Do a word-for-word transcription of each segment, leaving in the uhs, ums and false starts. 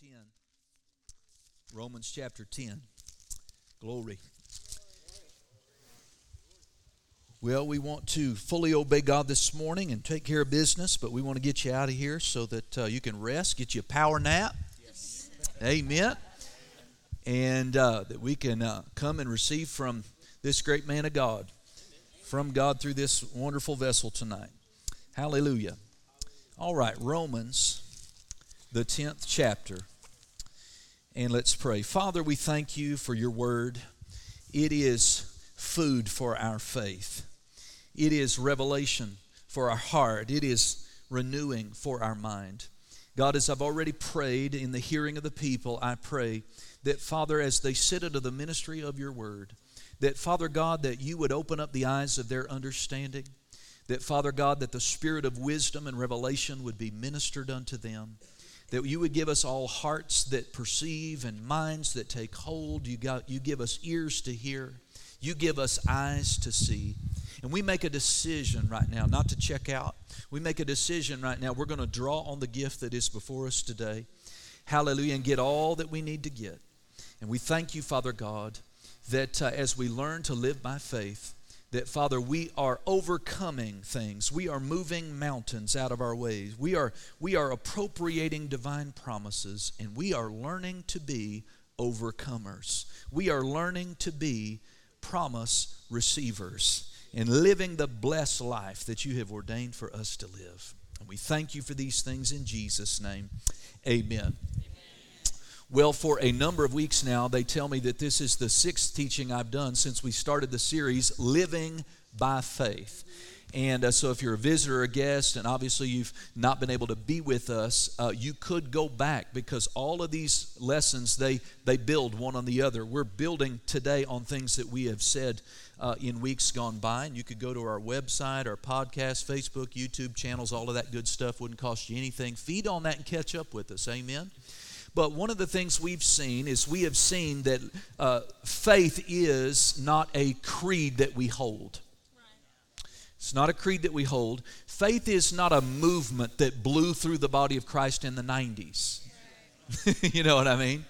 ten. Romans chapter ten. Glory. Well, we want to fully obey God this morning and take care of business, but we want to get you out of here so that uh, you can rest, get you a power nap. Yes. Amen. And uh, that we can uh, come and receive from this great man of God, from God through this wonderful vessel tonight. Hallelujah. All right, Romans, the tenth chapter. And let's pray. Father, we thank you for your word. It is food for our faith. It is revelation for our heart. It is renewing for our mind. God, as I've already prayed in the hearing of the people, I pray that, Father, as they sit under the ministry of your word, that, Father God, that you would open up the eyes of their understanding, that, Father God, that the spirit of wisdom and revelation would be ministered unto them, that you would give us all hearts that perceive and minds that take hold. You got, you give us ears to hear. You give us eyes to see. And we make a decision right now not to check out. We make a decision right now. We're going to draw on the gift that is before us today. Hallelujah. And get all that we need to get. And we thank you, Father God, that uh, as we learn to live by faith, that, Father, we are overcoming things. We are moving mountains out of our ways. We are, we are appropriating divine promises, and we are learning to be overcomers. We are learning to be promise receivers and living the blessed life that you have ordained for us to live. And we thank you for these things in Jesus' name. Amen. Well, for a number of weeks now, they tell me that this is the sixth teaching I've done since we started the series, Living by Faith. And uh, so if you're a visitor or a guest, and obviously you've not been able to be with us, uh, you could go back, because all of these lessons, they, they build one on the other. We're building today on things that we have said uh, in weeks gone by. And you could go to our website, our podcast, Facebook, YouTube channels, all of that good stuff. Wouldn't cost you anything. Feed on that and catch up with us. Amen. But one of the things we've seen is we have seen that uh, faith is not a creed that we hold. Right. It's not a creed that we hold. Faith is not a movement that blew through the body of Christ in the nineties. You know what I mean?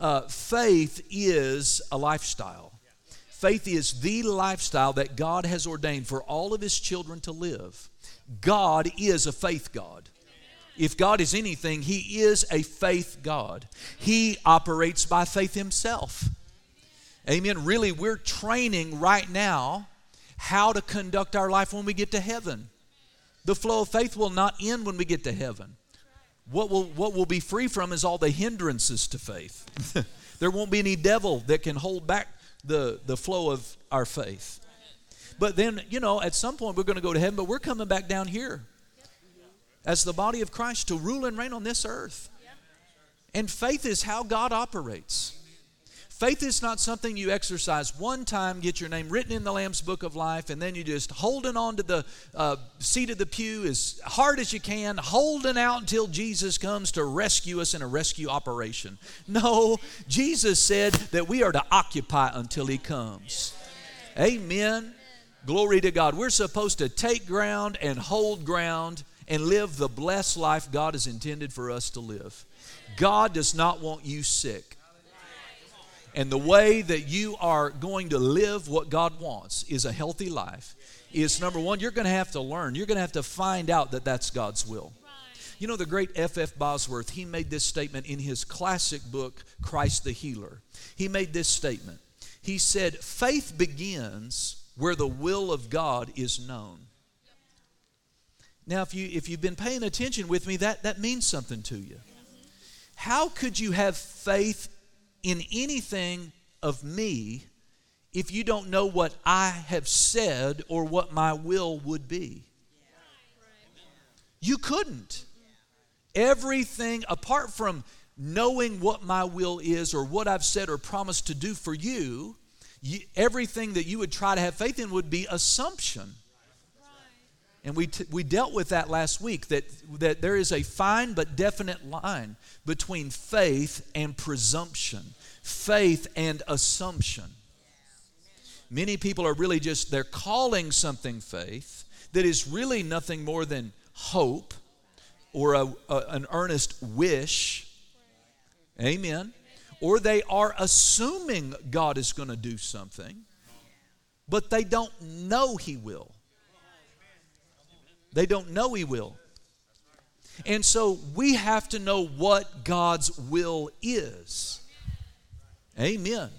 Uh, faith is a lifestyle. Faith is the lifestyle that God has ordained for all of His children to live. God is a faith God. If God is anything, He is a faith God. He operates by faith Himself. Amen. Really, we're training right now how to conduct our life when we get to heaven. The flow of faith will not end when we get to heaven. What will, what we'll be free from is all the hindrances to faith. There won't be any devil that can hold back the, the flow of our faith. But then, you know, at some point we're going to go to heaven, but we're coming back down here as the body of Christ to rule and reign on this earth. And faith is how God operates. Faith is not something you exercise one time, get your name written in the Lamb's Book of Life, and then you're just holding on to the uh, seat of the pew as hard as you can, holding out until Jesus comes to rescue us in a rescue operation. No, Jesus said that we are to occupy until He comes. Amen. Glory to God. We're supposed to take ground and hold ground and live the blessed life God has intended for us to live. God does not want you sick. And the way that you are going to live what God wants is a healthy life. Is number one, you're going to have to learn. You're going to have to find out that that's God's will. You know, the great F. F. Bosworth, he made this statement in his classic book, Christ the Healer. He made this statement. He said, faith begins where the will of God is known. Now, if, you, if you've been paying attention with me, that, that means something to you. How could you have faith in anything of me if you don't know what I have said or what my will would be? You couldn't. Everything apart from knowing what my will is or what I've said or promised to do for you, you everything that you would try to have faith in would be assumption. And we t- we dealt with that last week, that, that there is a fine but definite line between faith and presumption, faith and assumption. Many people are really just, they're calling something faith that is really nothing more than hope or a, a, an earnest wish Amen. Or they are assuming God is going to do something, but they don't know He will. They don't know He will. And so we have to know what God's will is. Amen.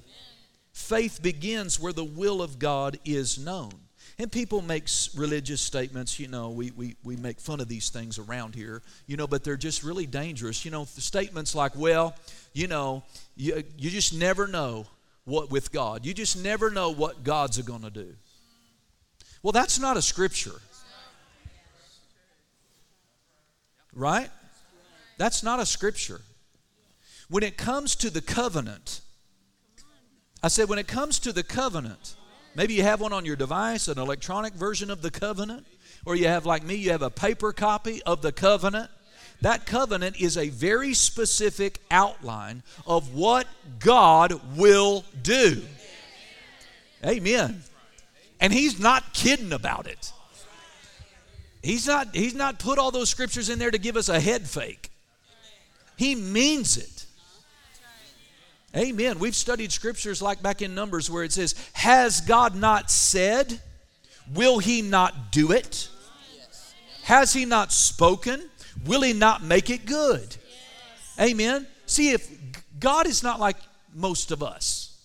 Faith begins where the will of God is known. And people make religious statements, you know, we, we, we make fun of these things around here, you know, but they're just really dangerous. You know, statements like, well, you know, you, you just never know what with God. You just never know what God's going to do. Well, that's not a scripture. Right? That's not a scripture. When it comes to the covenant, I said when it comes to the covenant, maybe you have one on your device, an electronic version of the covenant, or you have, like me, you have a paper copy of the covenant. That covenant is a very specific outline of what God will do. Amen. And He's not kidding about it. He's not, he's not put all those scriptures in there to give us a head fake. He means it. Amen. We've studied scriptures like back in Numbers where it says, has God not said? Will He not do it? Has He not spoken? Will He not make it good? Amen. See, if God is not like most of us,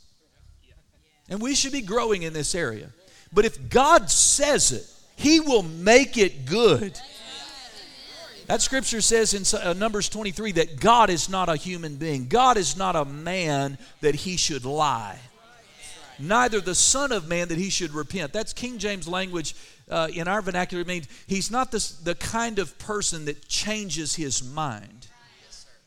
and we should be growing in this area, but if God says it, He will make it good. That scripture says in Numbers twenty-three that God is not a human being. God is not a man that He should lie. Neither the Son of Man that He should repent. That's King James language uh, in our vernacular. It means He's not this, the kind of person that changes His mind.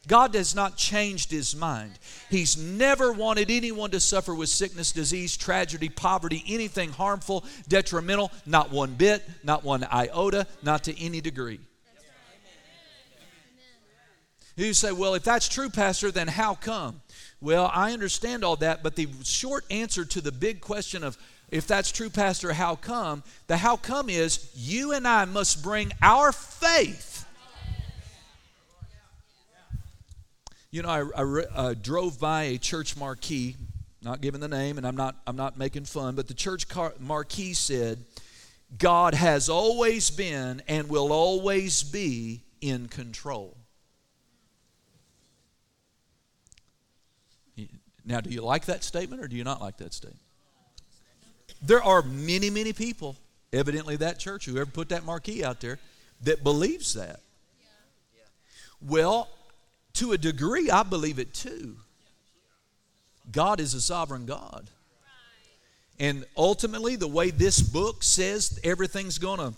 God has not changed His mind. He's never wanted anyone to suffer with sickness, disease, tragedy, poverty, anything harmful, detrimental, not one bit, not one iota, not to any degree. You say, well, if that's true, Pastor, then how come? Well, I understand all that, but the short answer to the big question of if that's true, Pastor, how come? The how come is you and I must bring our faith. You know, I, I, I drove by a church marquee, not giving the name, and I'm not I'm not making fun, but the church car, marquee said, God has always been and will always be in control. Now, do you like that statement or do you not like that statement? There are many, many people, evidently that church, whoever put that marquee out there, that believes that. Well, to a degree, I believe it too. God is a sovereign God. And ultimately, the way this book says everything's going to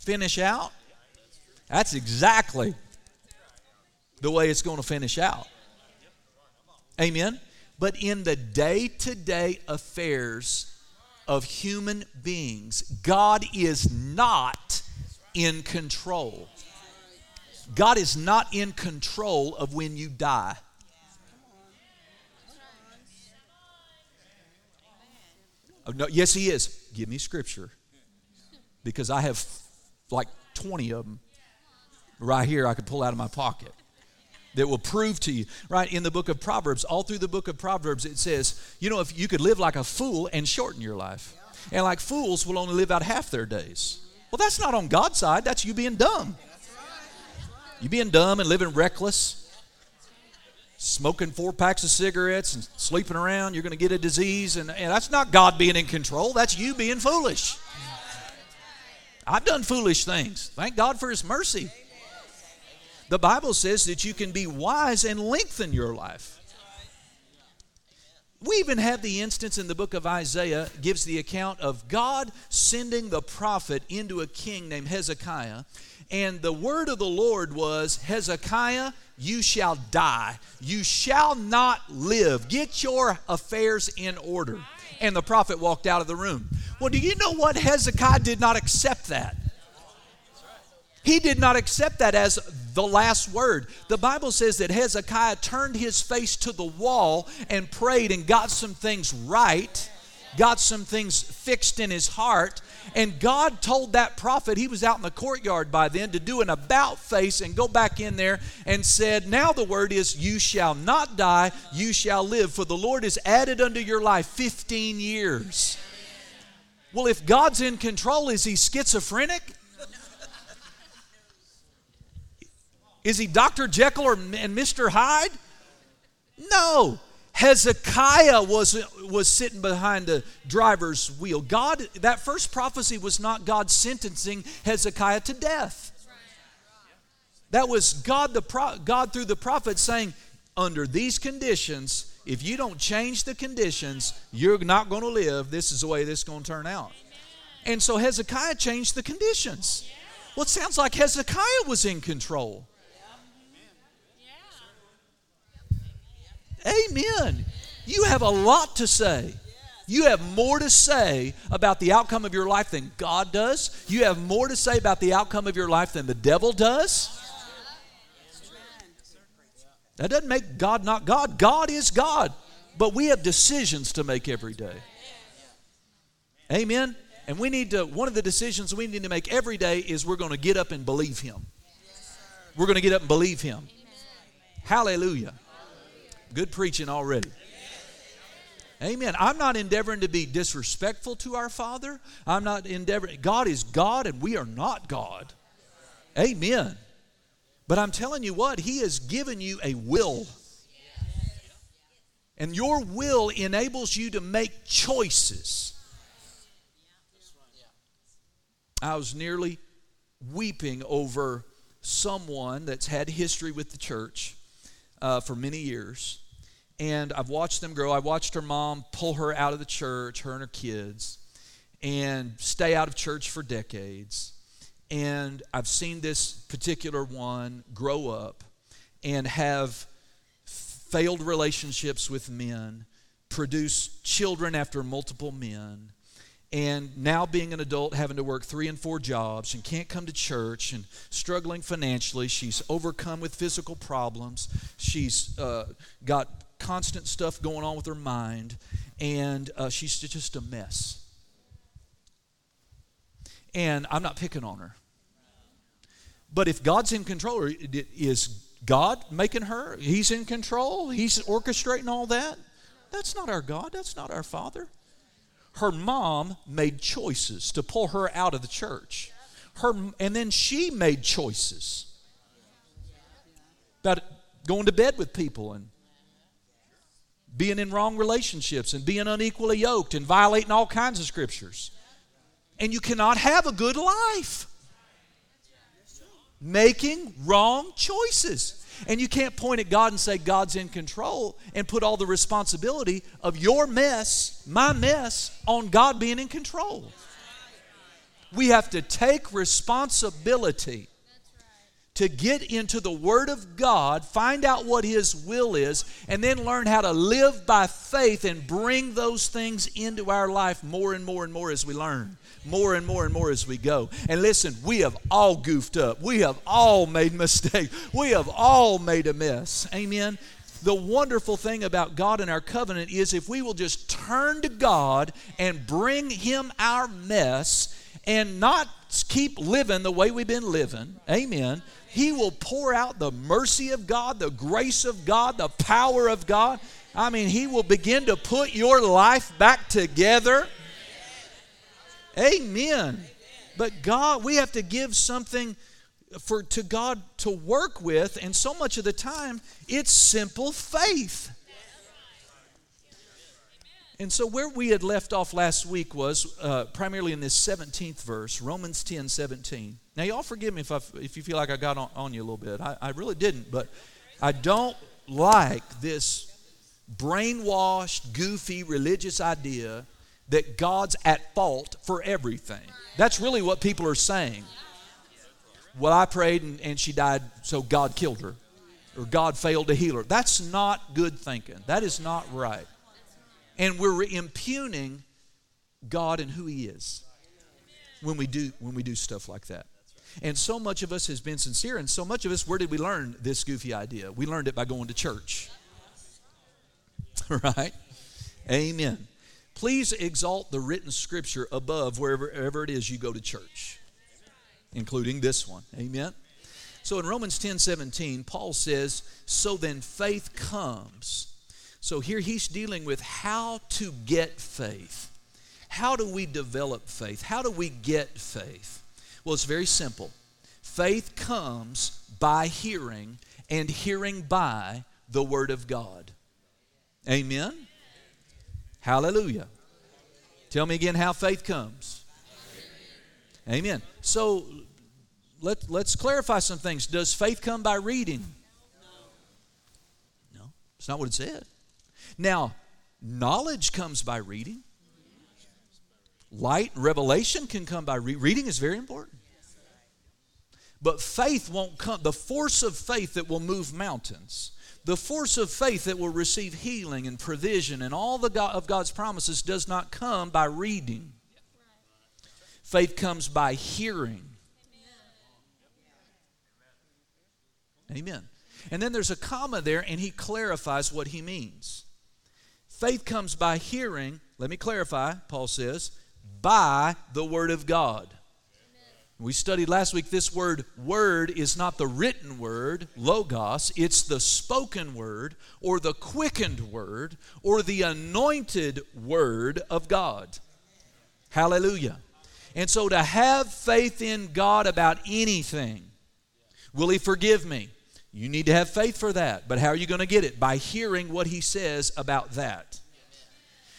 finish out, that's exactly the way it's going to finish out. Amen? But in the day-to-day affairs of human beings, God is not in control. God is not in control of when you die. Oh, no, yes, He is. Give me scripture. Because I have like twenty of them right here I could pull out of my pocket that will prove to you, right? In the book of Proverbs, all through the book of Proverbs, it says, you know, if you could live like a fool and shorten your life. And like fools will only live out half their days. Well, that's not on God's side. That's you being dumb. You being dumb and living reckless, smoking four packs of cigarettes and sleeping around, you're going to get a disease. And, and that's not God being in control. That's you being foolish. I've done foolish things. Thank God for His mercy. The Bible says that you can be wise and lengthen your life. We even have the instance in the book of Isaiah, gives the account of God sending the prophet into a king named Hezekiah. And the word of the Lord was, Hezekiah, you shall die. You shall not live. Get your affairs in order. And the prophet walked out of the room. Well, do you know what? Hezekiah did not accept that. He did not accept that as the last word. The Bible says that Hezekiah turned his face to the wall and prayed and got some things right. got some things fixed in his heart. And God told that prophet, he was out in the courtyard by then, to do an about face and go back in there and said, now the word is, you shall not die, you shall live, for the Lord has added unto your life fifteen years. Well, if God's in control, is he schizophrenic? Is he Doctor Jekyll or, and Mister Hyde? No. Hezekiah was, was sitting behind the driver's wheel. God, that first prophecy was not God sentencing Hezekiah to death. That was God, the pro, God through the prophet saying, under these conditions, if you don't change the conditions, you're not going to live. This is the way this is going to turn out. And so Hezekiah changed the conditions. Well, it sounds like Hezekiah was in control. Amen. You have a lot to say. You have more to say about the outcome of your life than God does. You have more to say about the outcome of your life than the devil does. That doesn't make God not God. God is God. But we have decisions to make every day. Amen. And we need to, one of the decisions we need to make every day is we're going to get up and believe Him. We're going to get up and believe Him. Hallelujah. Good preaching already. Amen. I'm not endeavoring to be disrespectful to our Father. I'm not endeavoring. God is God and we are not God. Amen. But I'm telling you what, He has given you a will. And your will enables you to make choices. I was nearly weeping over someone that's had history with the church. Uh, for many years, and I've watched them grow. I watched her mom pull her out of the church, her and her kids, and stay out of church for decades. And I've seen this particular one grow up and have failed relationships with men, produce children after multiple men, and now being an adult, having to work three and four jobs and can't come to church and struggling financially. She's overcome with physical problems. She's uh, got constant stuff going on with her mind, and uh, she's just a mess. And I'm not picking on her. But if God's in control, is God making her? He's in control? He's orchestrating all that? That's not our God. That's not our Father. Her mom made choices to pull her out of the church. Her, and then she made choices about going to bed with people and being in wrong relationships and being unequally yoked and violating all kinds of scriptures. And you cannot have a good life making wrong choices. And you can't point at God and say God's in control and put all the responsibility of your mess, my mess, on God being in control. We have to take responsibility to get into the Word of God, find out what His will is, and then learn how to live by faith and bring those things into our life more and more and more as we learn. More and more and more as we go. And listen, we have all goofed up. We have all made mistakes. We have all made a mess. Amen. The wonderful thing about God and our covenant is if we will just turn to God and bring Him our mess and not keep living the way we've been living, amen, He will pour out the mercy of God, the grace of God, the power of God. I mean, He will begin to put your life back together. Amen. But God, we have to give something for to God to work with, and so much of the time, it's simple faith. And so where we had left off last week was uh, primarily in this seventeenth verse, Romans ten seventeen. Now, y'all forgive me if I, if you feel like I got on, on you a little bit. I, I really didn't, but I don't like this brainwashed, goofy, religious idea that God's at fault for everything. That's really what people are saying. Well, I prayed and, and she died, so God killed her. Or God failed to heal her. That's not good thinking. That is not right. And we're impugning God and who He is when we do when we do stuff like that. And so much of us has been sincere, and so much of us, where did we learn this goofy idea? We learned it by going to church. Right? Amen. Please exalt the written scripture above wherever, wherever it is you go to church, including this one. Amen? So in Romans ten seventeen, Paul says, so then faith comes. So here he's dealing with how to get faith. How do we develop faith? How do we get faith? Well, it's very simple. Faith comes by hearing, and hearing by the Word of God. Amen? Hallelujah. Tell me again how faith comes. Amen. So let, let's clarify some things. Does faith come by reading? No, it's not what it said. Now, knowledge comes by reading. Light and revelation can come by reading. Reading is very important. But faith won't come. The force of faith that will move mountains, the force of faith that will receive healing and provision and all the God, of God's promises does not come by reading. Faith comes by hearing. Amen. And then there's a comma there, and he clarifies what he means. Faith comes by hearing, let me clarify, Paul says, by the Word of God. We studied last week this word, word, is not the written word, logos. It's the spoken word or the quickened word or the anointed word of God. Hallelujah. And so to have faith in God about anything, will He forgive me? You need to have faith for that. But how are you going to get it? By hearing what He says about that.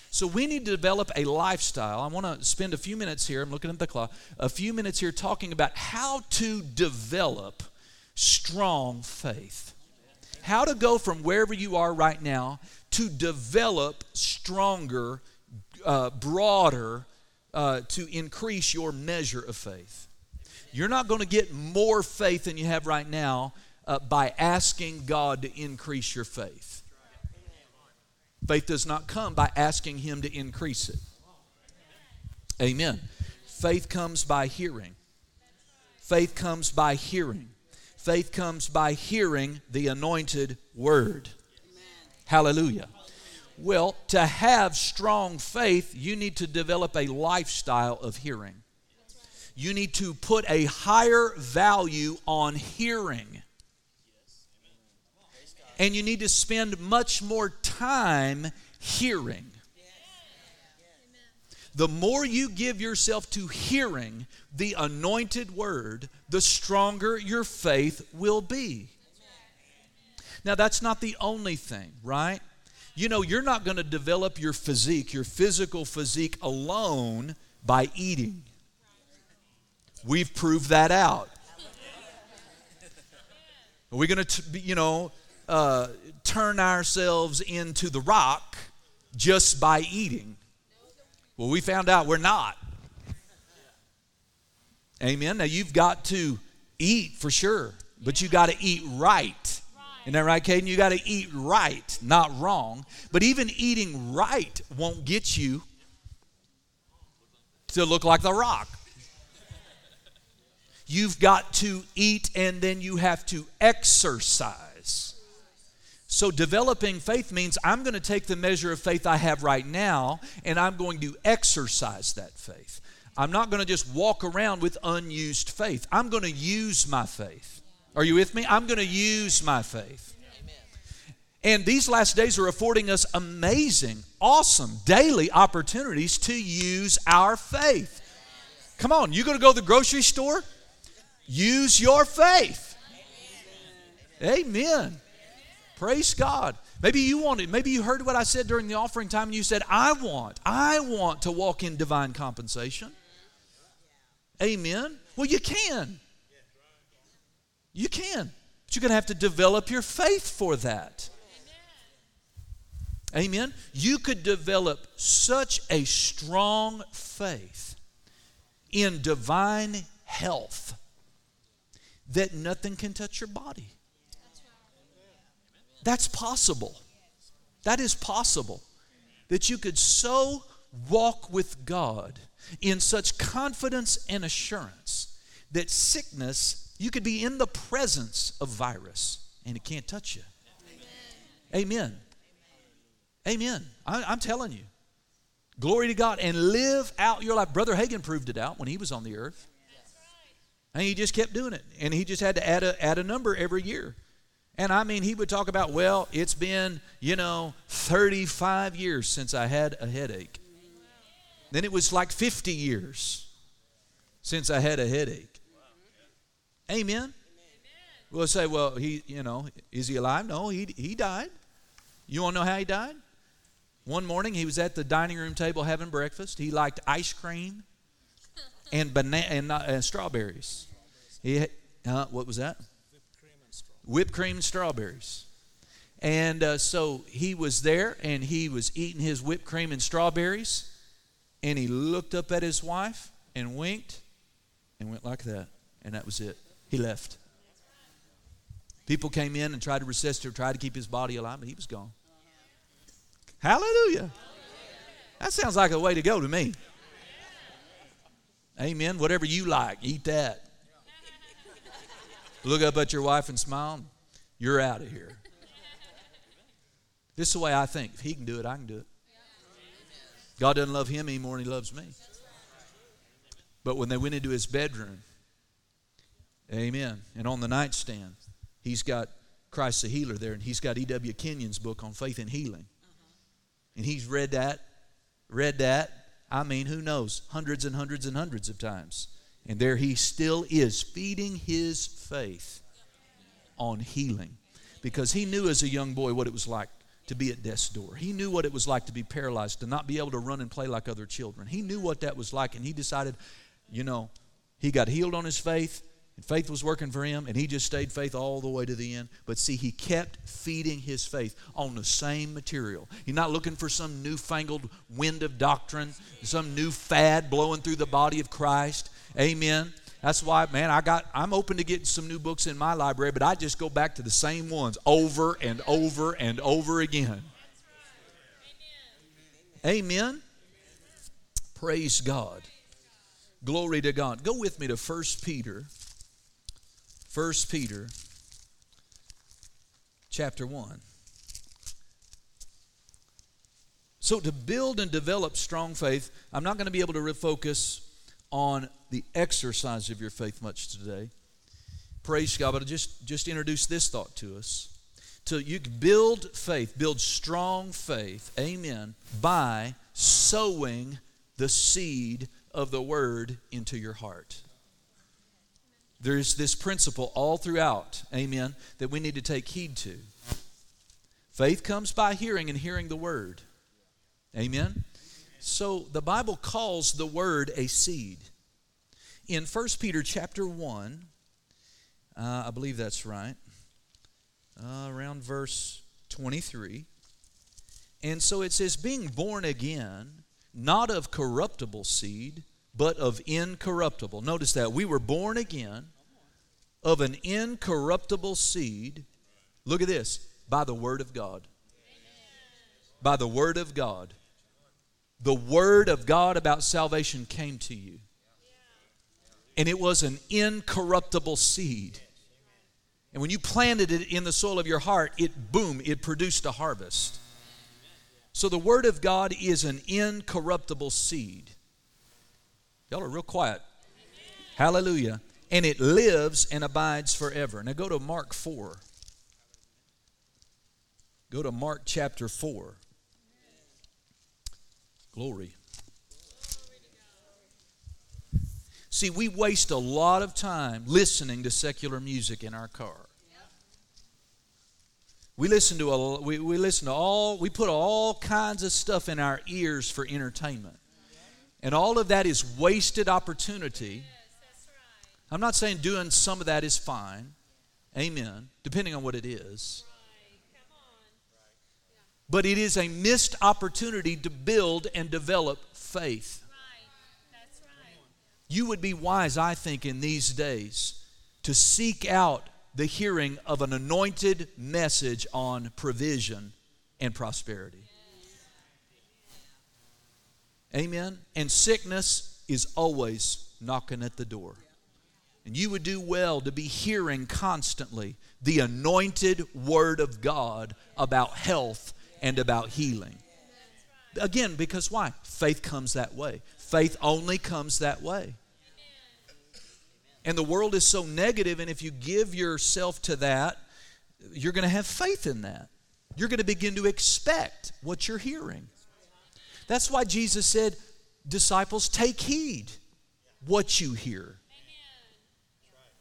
So we need to develop a lifestyle. I want to spend a few minutes here, I'm looking at the clock, a few minutes here talking about how to develop strong faith. How to go from wherever you are right now to develop stronger, uh, broader, uh, to increase your measure of faith. You're not going to get more faith than you have right now uh, by asking God to increase your faith. Faith does not come by asking Him to increase it. Amen. Faith comes by hearing. Faith comes by hearing. Faith comes by hearing the anointed word. Hallelujah. Well, to have strong faith, you need to develop a lifestyle of hearing. You need to put a higher value on hearing. And you need to spend much more time hearing. The more you give yourself to hearing the anointed word, the stronger your faith will be. Now, that's not the only thing, right? You know, you're not going to develop your physique, your physical physique alone by eating. We've proved that out. Are we going to, you know... Uh, turn ourselves into the rock just by eating? Well, we found out we're not. Amen. Now, you've got to eat for sure, but you got to eat right. Isn't that right, Caden? You got to eat right, not wrong. But even eating right won't get you to look like the rock. You've got to eat, and then you have to exercise. So developing faith means I'm going to take the measure of faith I have right now and I'm going to exercise that faith. I'm not going to just walk around with unused faith. I'm going to use my faith. Are you with me? I'm going to use my faith. Amen. And these last days are affording us amazing, awesome, daily opportunities to use our faith. Come on, you're going to go to the grocery store? Use your faith. Amen. Amen. Praise God. Maybe you wanted, maybe you heard what I said during the offering time and you said, I want, I want to walk in divine compensation. Amen. Well, you can. You can. But you're going to have to develop your faith for that. Amen. You could develop such a strong faith in divine health that nothing can touch your body. That's possible. That is possible. That you could so walk with God in such confidence and assurance that sickness, you could be in the presence of virus and it can't touch you. Amen. Amen. Amen. I, I'm telling you. Glory to God. And live out your life. Brother Hagin proved it out when he was on the earth. Yes. And he just kept doing it. And he just had to add a, add a number every year. And I mean, he would talk about, well, it's been, you know, thirty-five years since I had a headache. Wow. Then it was like fifty years since I had a headache. Wow. Amen. Amen. We'll say, well, he, you know, is he alive? No, he he died. You want to know how he died? One morning, he was at the dining room table having breakfast. He liked ice cream and banana and, uh, and strawberries. He had, uh, what was that? Whipped cream and strawberries. And uh, so he was there, and he was eating his whipped cream and strawberries, and he looked up at his wife and winked and went like that, and that was it. He left. People came in and tried to resuscitate, tried to keep his body alive, but he was gone. Hallelujah. That sounds like a way to go to me. Amen. Whatever you like, eat that. Look up at your wife and smile. You're out of here. This is the way I think. If he can do it, I can do it. God doesn't love him anymore than he loves me. But when they went into his bedroom, amen, and on the nightstand, he's got Christ the Healer there, and he's got E W Kenyon's book on faith and healing. And he's read that, read that, I mean, who knows, hundreds and hundreds and hundreds of times. And there he still is, feeding his faith on healing. Because he knew as a young boy what it was like to be at death's door. He knew what it was like to be paralyzed, to not be able to run and play like other children. He knew what that was like, and he decided, you know, he got healed on his faith, and faith was working for him, and he just stayed faith all the way to the end. But see, he kept feeding his faith on the same material. He's not looking for some newfangled wind of doctrine, some new fad blowing through the body of Christ. Amen. That's why, man, I got, I'm open to getting some new books in my library, but I just go back to the same ones over and over and over again. Amen. Praise God. Glory to God. Go with me to First Peter. First Peter chapter one. So to build and develop strong faith, I'm not going to be able to refocus on the exercise of your faith much today. Praise God, but I'll just, just introduce this thought to us. So you can build faith, build strong faith, amen, by sowing the seed of the Word into your heart. There's this principle all throughout, amen, that we need to take heed to. Faith comes by hearing and hearing the Word. Amen? So the Bible calls the Word a seed. In First Peter chapter one, uh, I believe that's right, uh, around verse twenty-three. And so it says, being born again, not of corruptible seed, but of incorruptible. Notice that. We were born again of an incorruptible seed. Look at this. By the Word of God. Amen. By the Word of God. The Word of God about salvation came to you. And it was an incorruptible seed. And when you planted it in the soil of your heart, it, boom, it produced a harvest. So the Word of God is an incorruptible seed. Y'all are real quiet. Amen. Hallelujah. And it lives and abides forever. Now go to Mark four. Go to Mark chapter four. Glory. See, we waste a lot of time listening to secular music in our car. We listen to a, we, we listen to all, we put all kinds of stuff in our ears for entertainment. And all of that is wasted opportunity. Yes, that's right. I'm not saying doing some of that is fine. Amen. Depending on what it is. Right. Come on. Right. But it is a missed opportunity to build and develop faith. Right. That's right. You would be wise, I think, in these days to seek out the hearing of an anointed message on provision and prosperity. Yes. Amen. And sickness is always knocking at the door. And you would do well to be hearing constantly the anointed Word of God about health and about healing. Again, because why? Faith comes that way. Faith only comes that way. And the world is so negative, and if you give yourself to that, you're going to have faith in that. You're going to begin to expect what you're hearing. That's why Jesus said, disciples, take heed what you hear.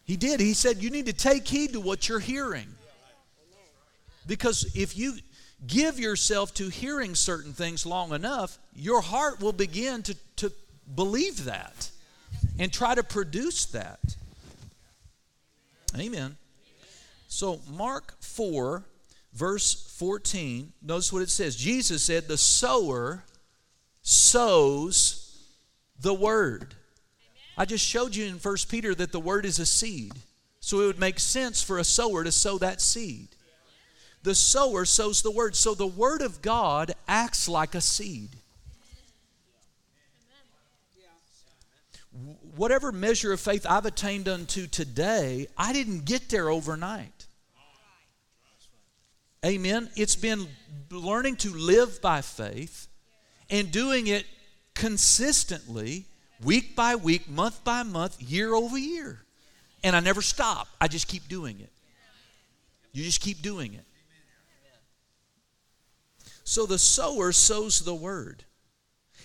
He did. He said, you need to take heed to what you're hearing. Because if you give yourself to hearing certain things long enough, your heart will begin to, to believe that and try to produce that. Amen. So Mark four, verse fourteen, notice what it says. Jesus said, the sower sows the word. I just showed you in First Peter that the word is a seed. So it would make sense for a sower to sow that seed. The sower sows the word. So the word of God acts like a seed. Whatever measure of faith I've attained unto today, I didn't get there overnight. Amen. It's been learning to live by faith and doing it consistently, week by week, month by month, year over year. And I never stop. I just keep doing it. You just keep doing it. So the sower sows the word.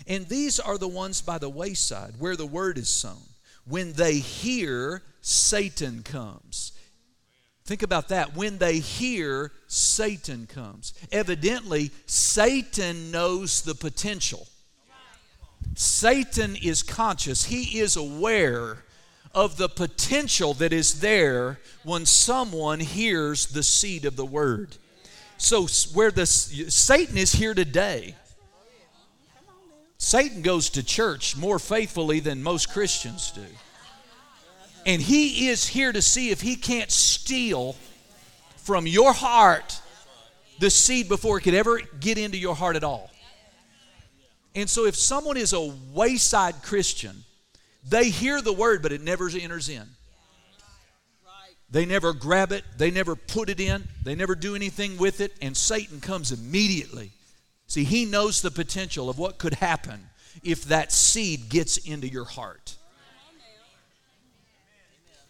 And these are the ones by the wayside where the word is sown. When they hear, Satan comes. Think about that. When they hear, Satan comes. Evidently, Satan knows the potential. Satan is conscious. He is aware of the potential that is there when someone hears the seed of the word. So where the Satan is here today. Satan goes to church more faithfully than most Christians do. And he is here to see if he can't steal from your heart the seed before it could ever get into your heart at all. And so if someone is a wayside Christian, they hear the word, but it never enters in. They never grab it. They never put it in. They never do anything with it. And Satan comes immediately. See, he knows the potential of what could happen if that seed gets into your heart.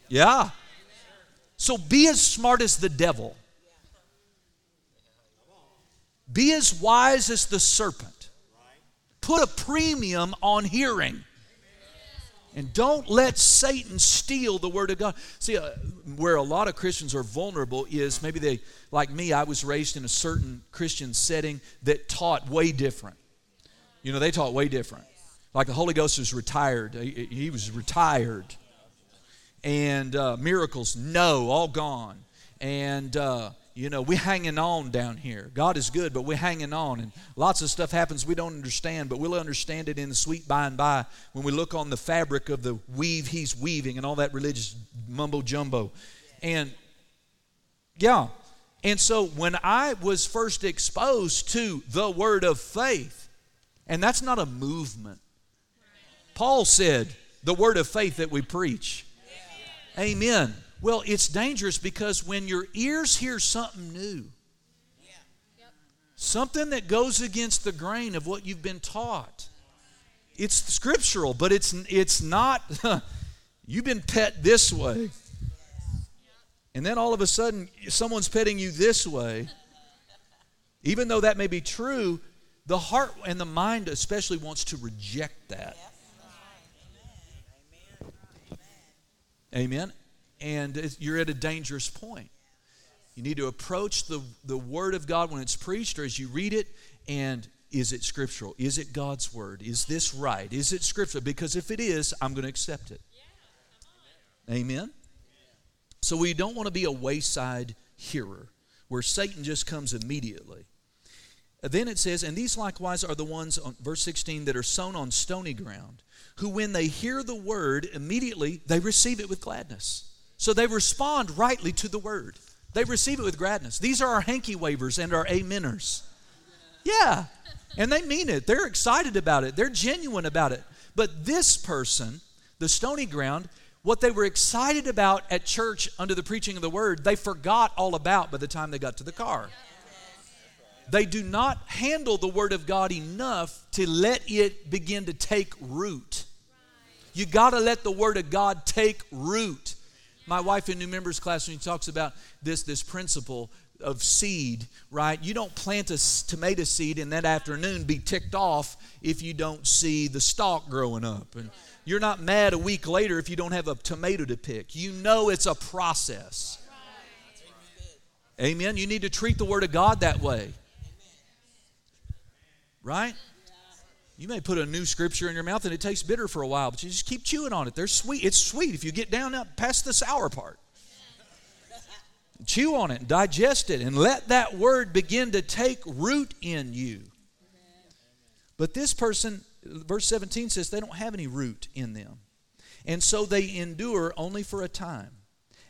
Yeah. So be as smart as the devil. Be as wise as the serpent. Put a premium on hearing. And don't let Satan steal the word of God. See, uh, where a lot of Christians are vulnerable is maybe they, like me, I was raised in a certain Christian setting that taught way different. You know, they taught way different. Like the Holy Ghost was retired. He, he was retired. And uh, miracles, no, all gone. And, uh, you know, we're hanging on down here. God is good, but we're hanging on. And lots of stuff happens we don't understand, but we'll understand it in the sweet by and by when we look on the fabric of the weave he's weaving and all that religious mumbo-jumbo. And, yeah. And so when I was first exposed to the word of faith, and that's not a movement. Paul said, the word of faith that we preach. Amen. Well, it's dangerous because when your ears hear something new, yeah. Yep. Something that goes against the grain of what you've been taught, it's scriptural, but it's it's not, you've been pet this way. And then all of a sudden, someone's petting you this way. Even though that may be true, the heart and the mind especially wants to reject that. Amen. And you're at a dangerous point. You need to approach the, the Word of God when it's preached or as you read it. And is it scriptural? Is it God's Word? Is this right? Is it scriptural? Because if it is, I'm going to accept it. Yeah, amen? So we don't want to be a wayside hearer where Satan just comes immediately. Then it says, and these likewise are the ones, on, verse sixteen, that are sown on stony ground, who when they hear the Word, immediately they receive it with gladness. So they respond rightly to the word. They receive it with gladness. These are our hanky wavers and our ameners. Yeah, and they mean it. They're excited about it. They're genuine about it. But this person, the stony ground, what they were excited about at church under the preaching of the word, they forgot all about by the time they got to the car. They do not handle the Word of God enough to let it begin to take root. You got to let the Word of God take root. My wife in New Members class, when she talks about this, this principle of seed, right? You don't plant a tomato seed and that afternoon be ticked off if you don't see the stalk growing up. And you're not mad a week later if you don't have a tomato to pick. You know it's a process. Amen. You need to treat the Word of God that way. Right? You may put a new scripture in your mouth and it tastes bitter for a while, but you just keep chewing on it. They're sweet. It's sweet if you get down up past the sour part. Chew on it and digest it and let that word begin to take root in you. But this person, verse seventeen says, they don't have any root in them. And so they endure only for a time.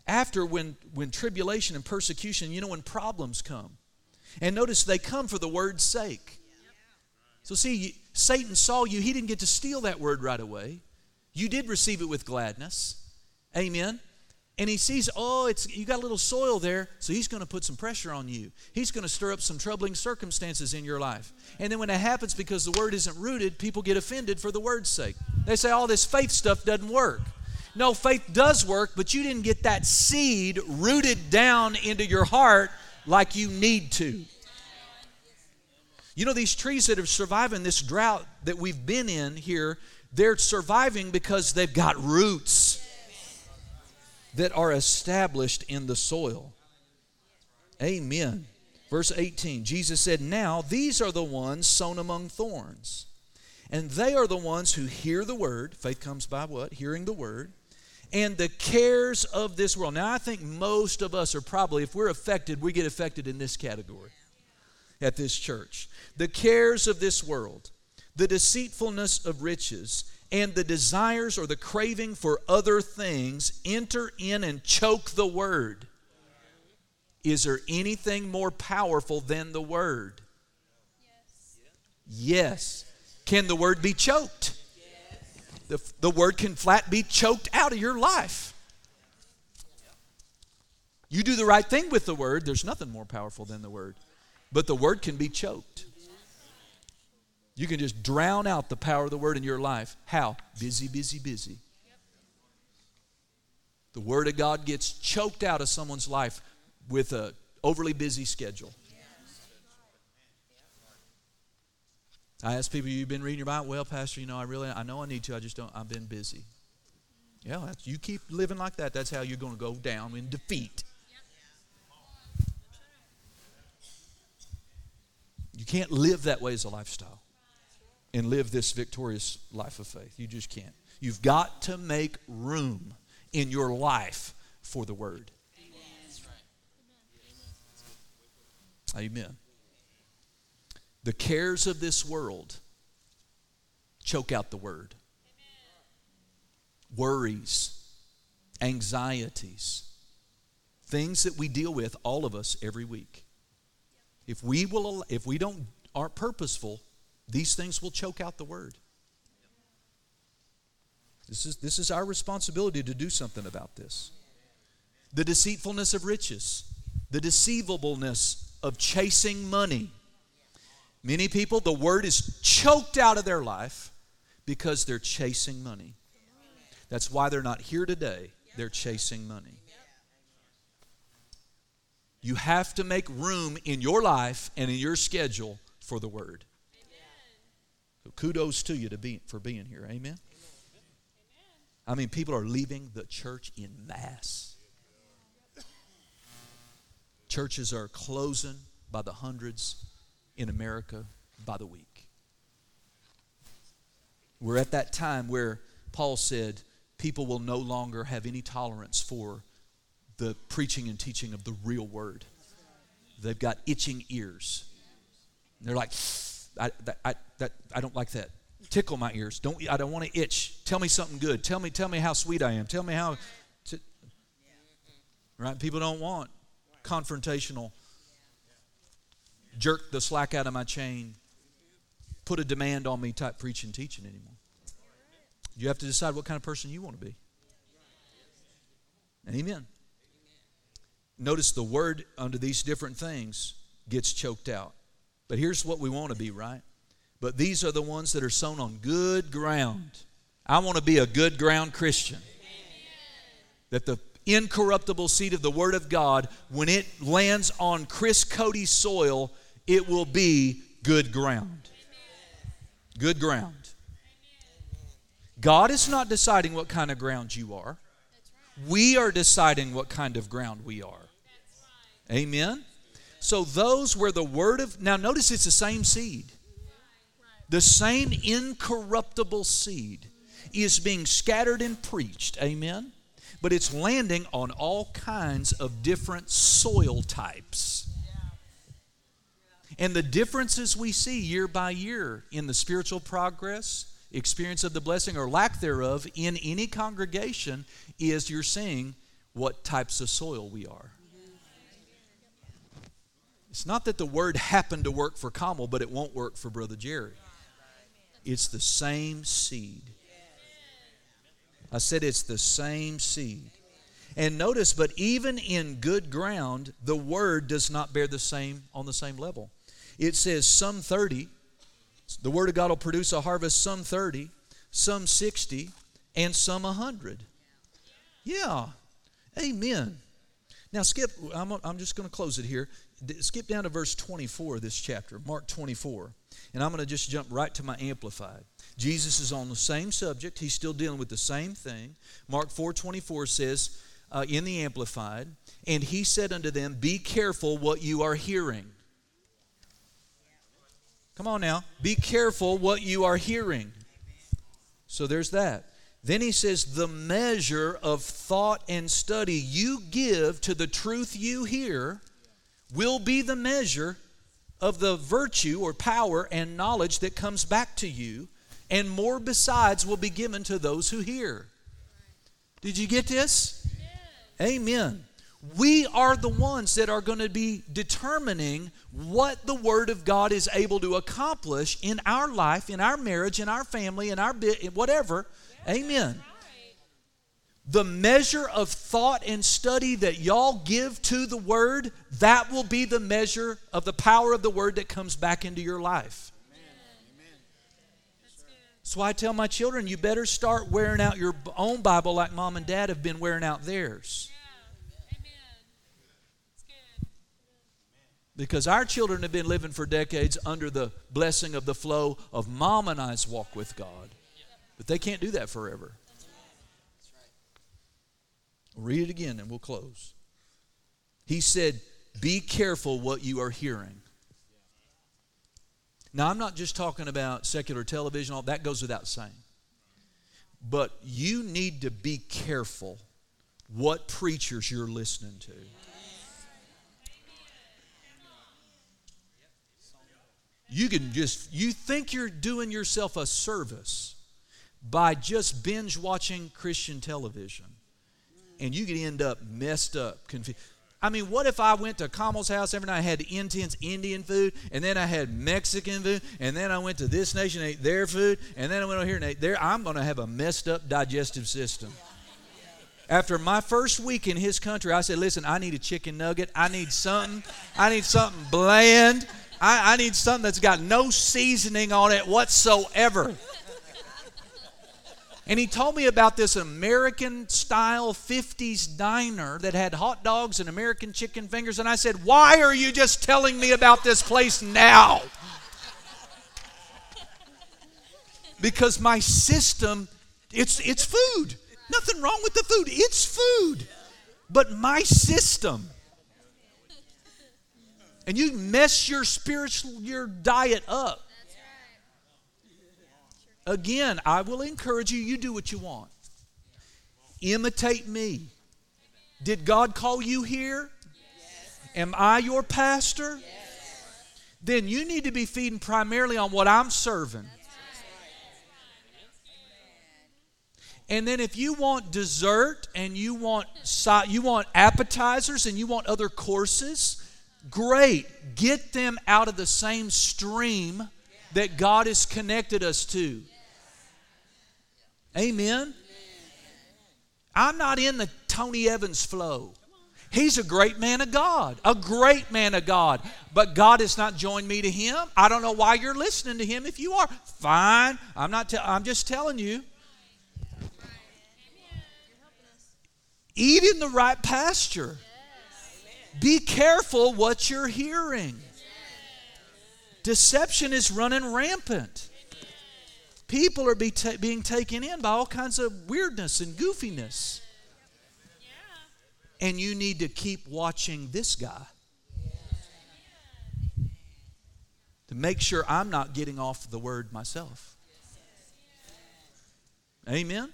After when, when tribulation and persecution, you know, when problems come. And notice they come for the word's sake. So see, Satan saw you. He didn't get to steal that word right away. You did receive it with gladness. Amen. And he sees, oh, it's you got a little soil there, so he's going to put some pressure on you. He's going to stir up some troubling circumstances in your life. And then when that happens, because the word isn't rooted, people get offended for the word's sake. They say, all this faith stuff doesn't work. No, faith does work, but you didn't get that seed rooted down into your heart like you need to. You know, these trees that are surviving this drought that we've been in here, they're surviving because they've got roots that are established in the soil. Amen. Verse eighteen, Jesus said, now these are the ones sown among thorns, and they are the ones who hear the word. Faith comes by what? Hearing the word. And the cares of this world. Now, I think most of us are probably, if we're affected, we get affected in this category at this church. The cares of this world, the deceitfulness of riches, and the desires or the craving for other things enter in and choke the word. Is there anything more powerful than the word? Yes. Can the word be choked? The, the word can flat be choked out of your life. You do the right thing with the word, there's nothing more powerful than the word. But the word can be choked. You can just drown out the power of the word in your life. How? Busy, busy, busy. The word of God gets choked out of someone's life with an overly busy schedule. I ask people, you've been reading your Bible? Well, Pastor, you know, I really, I know I need to. I just don't, I've been busy. Yeah, that's, you keep living like that. That's how you're going to go down in defeat. You can't live that way as a lifestyle and live this victorious life of faith. You just can't. You've got to make room in your life for the word. Amen. Amen. The cares of this world choke out the word. Amen. Worries, anxieties, things that we deal with, all of us, every week. If we will, if we don't aren't purposeful, these things will choke out the word. This is this is our responsibility to do something about this. The deceitfulness of riches, the deceivableness of chasing money. Many people, the word is choked out of their life because they're chasing money. That's why they're not here today. They're chasing money. You have to make room in your life and in your schedule for the word. So kudos to you to be, for being here. Amen? Amen. I mean, people are leaving the church in mass. Churches are closing by the hundreds in America by the week. We're at that time where Paul said people will no longer have any tolerance for the preaching and teaching of the real word. They've got itching ears. And they're like, I, that, I, that, I don't like that. Tickle my ears. Don't I don't want to itch. Tell me something good. Tell me, tell me how sweet I am. Tell me how. To, right? People don't want confrontational. Jerk the slack out of my chain. Put a demand on me type preaching, teaching anymore. You have to decide what kind of person you want to be. Amen. Notice the word under these different things gets choked out. But here's what we want to be, right? But these are the ones that are sown on good ground. I want to be a good ground Christian. That the incorruptible seed of the Word of God, when it lands on Chris Cody's soil, it will be good ground. Good ground. God is not deciding what kind of ground you are. We are deciding what kind of ground we are. Amen? So those where the Word of... Now notice it's the same seed. The same incorruptible seed is being scattered and preached. Amen? But it's landing on all kinds of different soil types. And the differences we see year by year in the spiritual progress, experience of the blessing or lack thereof in any congregation is you're seeing what types of soil we are. It's not that the Word happened to work for Kamal, but it won't work for Brother Jerry. It's the same seed. I said it's the same seed. And notice, but even in good ground, the Word does not bear the same on the same level. It says some thirty, the Word of God will produce a harvest, some thirty, some sixty, and some one hundred. Yeah. Amen. Now skip, I'm, I'm just going to close it here. Skip down to verse twenty-four of this chapter, Mark twenty-four. And I'm going to just jump right to my Amplified. Jesus is on the same subject. He's still dealing with the same thing. Mark four twenty-four says uh, in the Amplified, and he said unto them, be careful what you are hearing. Come on now. Be careful what you are hearing. So there's that. Then he says, the measure of thought and study you give to the truth you hear will be the measure of the virtue or power and knowledge that comes back to you, and more besides will be given to those who hear. Did you get this? Yes. Amen. We are the ones that are going to be determining what the Word of God is able to accomplish in our life, in our marriage, in our family, in our bit, whatever. Yes, amen. Right. The measure of thought and study that y'all give to the Word, that will be the measure of the power of the Word that comes back into your life. Amen. Amen. That's good. That's why I tell my children, you better start wearing out your own Bible like Mom and Dad have been wearing out theirs. Because our children have been living for decades under the blessing of the flow of Mom and I's walk with God. But they can't do that forever. I'll read it again and we'll close. He said, be careful what you are hearing. Now, I'm not just talking about secular television. All that goes without saying. But you need to be careful what preachers you're listening to. You can just, you think you're doing yourself a service by just binge watching Christian television. And you could end up messed up, confused. I mean, what if I went to Kamal's house every night, I had intense Indian food, and then I had Mexican food, and then I went to this nation and ate their food, and then I went over here and ate their, I'm going to have a messed up digestive system. After my first week in his country, I said, listen, I need a chicken nugget. I need something. I need something bland. I, I need something that's got no seasoning on it whatsoever. And he told me about this American-style fifties diner that had hot dogs and American chicken fingers. And I said, why are you just telling me about this place now? Because my system, it's, it's food. Nothing wrong with the food. It's food. But my system... And you mess your spiritual, your diet up. That's right. Again, I will encourage you, you do what you want. Imitate me. Did God call you here? Yes. Am I your pastor? Yes. Then you need to be feeding primarily on what I'm serving. That's right. And then if you want dessert and you want side, you want appetizers and you want other courses, great. Get them out of the same stream that God has connected us to. Amen? I'm not in the Tony Evans flow. He's a great man of God, a great man of God. But God has not joined me to him. I don't know why you're listening to him if you are. Fine. I'm not. Te- I'm just telling you. Eat in the right pasture. Be careful what you're hearing. Deception is running rampant. People are be ta- being taken in by all kinds of weirdness and goofiness. And you need to keep watching this guy to make sure I'm not getting off the word myself. Amen?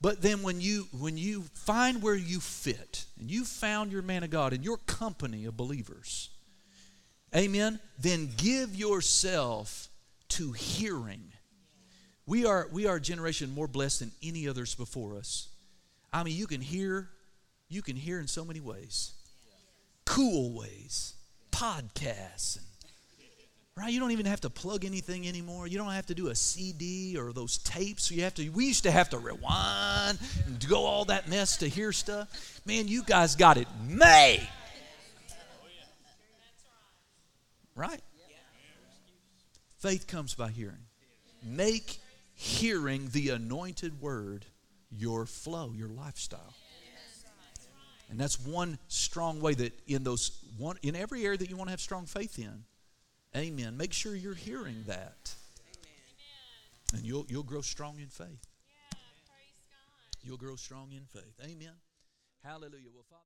But then when you when you find where you fit, and you found your man of God and your company of believers, amen, then give yourself to hearing. We are, we are a generation more blessed than any others before us. I mean, you can hear... You can hear in so many ways. Cool ways. Podcasts. And, right? You don't even have to plug anything anymore. You don't have to do a C D or those tapes. You have to. We used to have to rewind and go all that mess to hear stuff. Man, you guys got it made. Right? Faith comes by hearing. Make hearing the anointed word your flow, your lifestyle. And that's one strong way that in those one in every area that you want to have strong faith in. Amen. Make sure you're hearing that. Amen. And you'll you'll grow strong in faith. Yeah, praise God. You'll grow strong in faith. Amen. Hallelujah. Well, Father.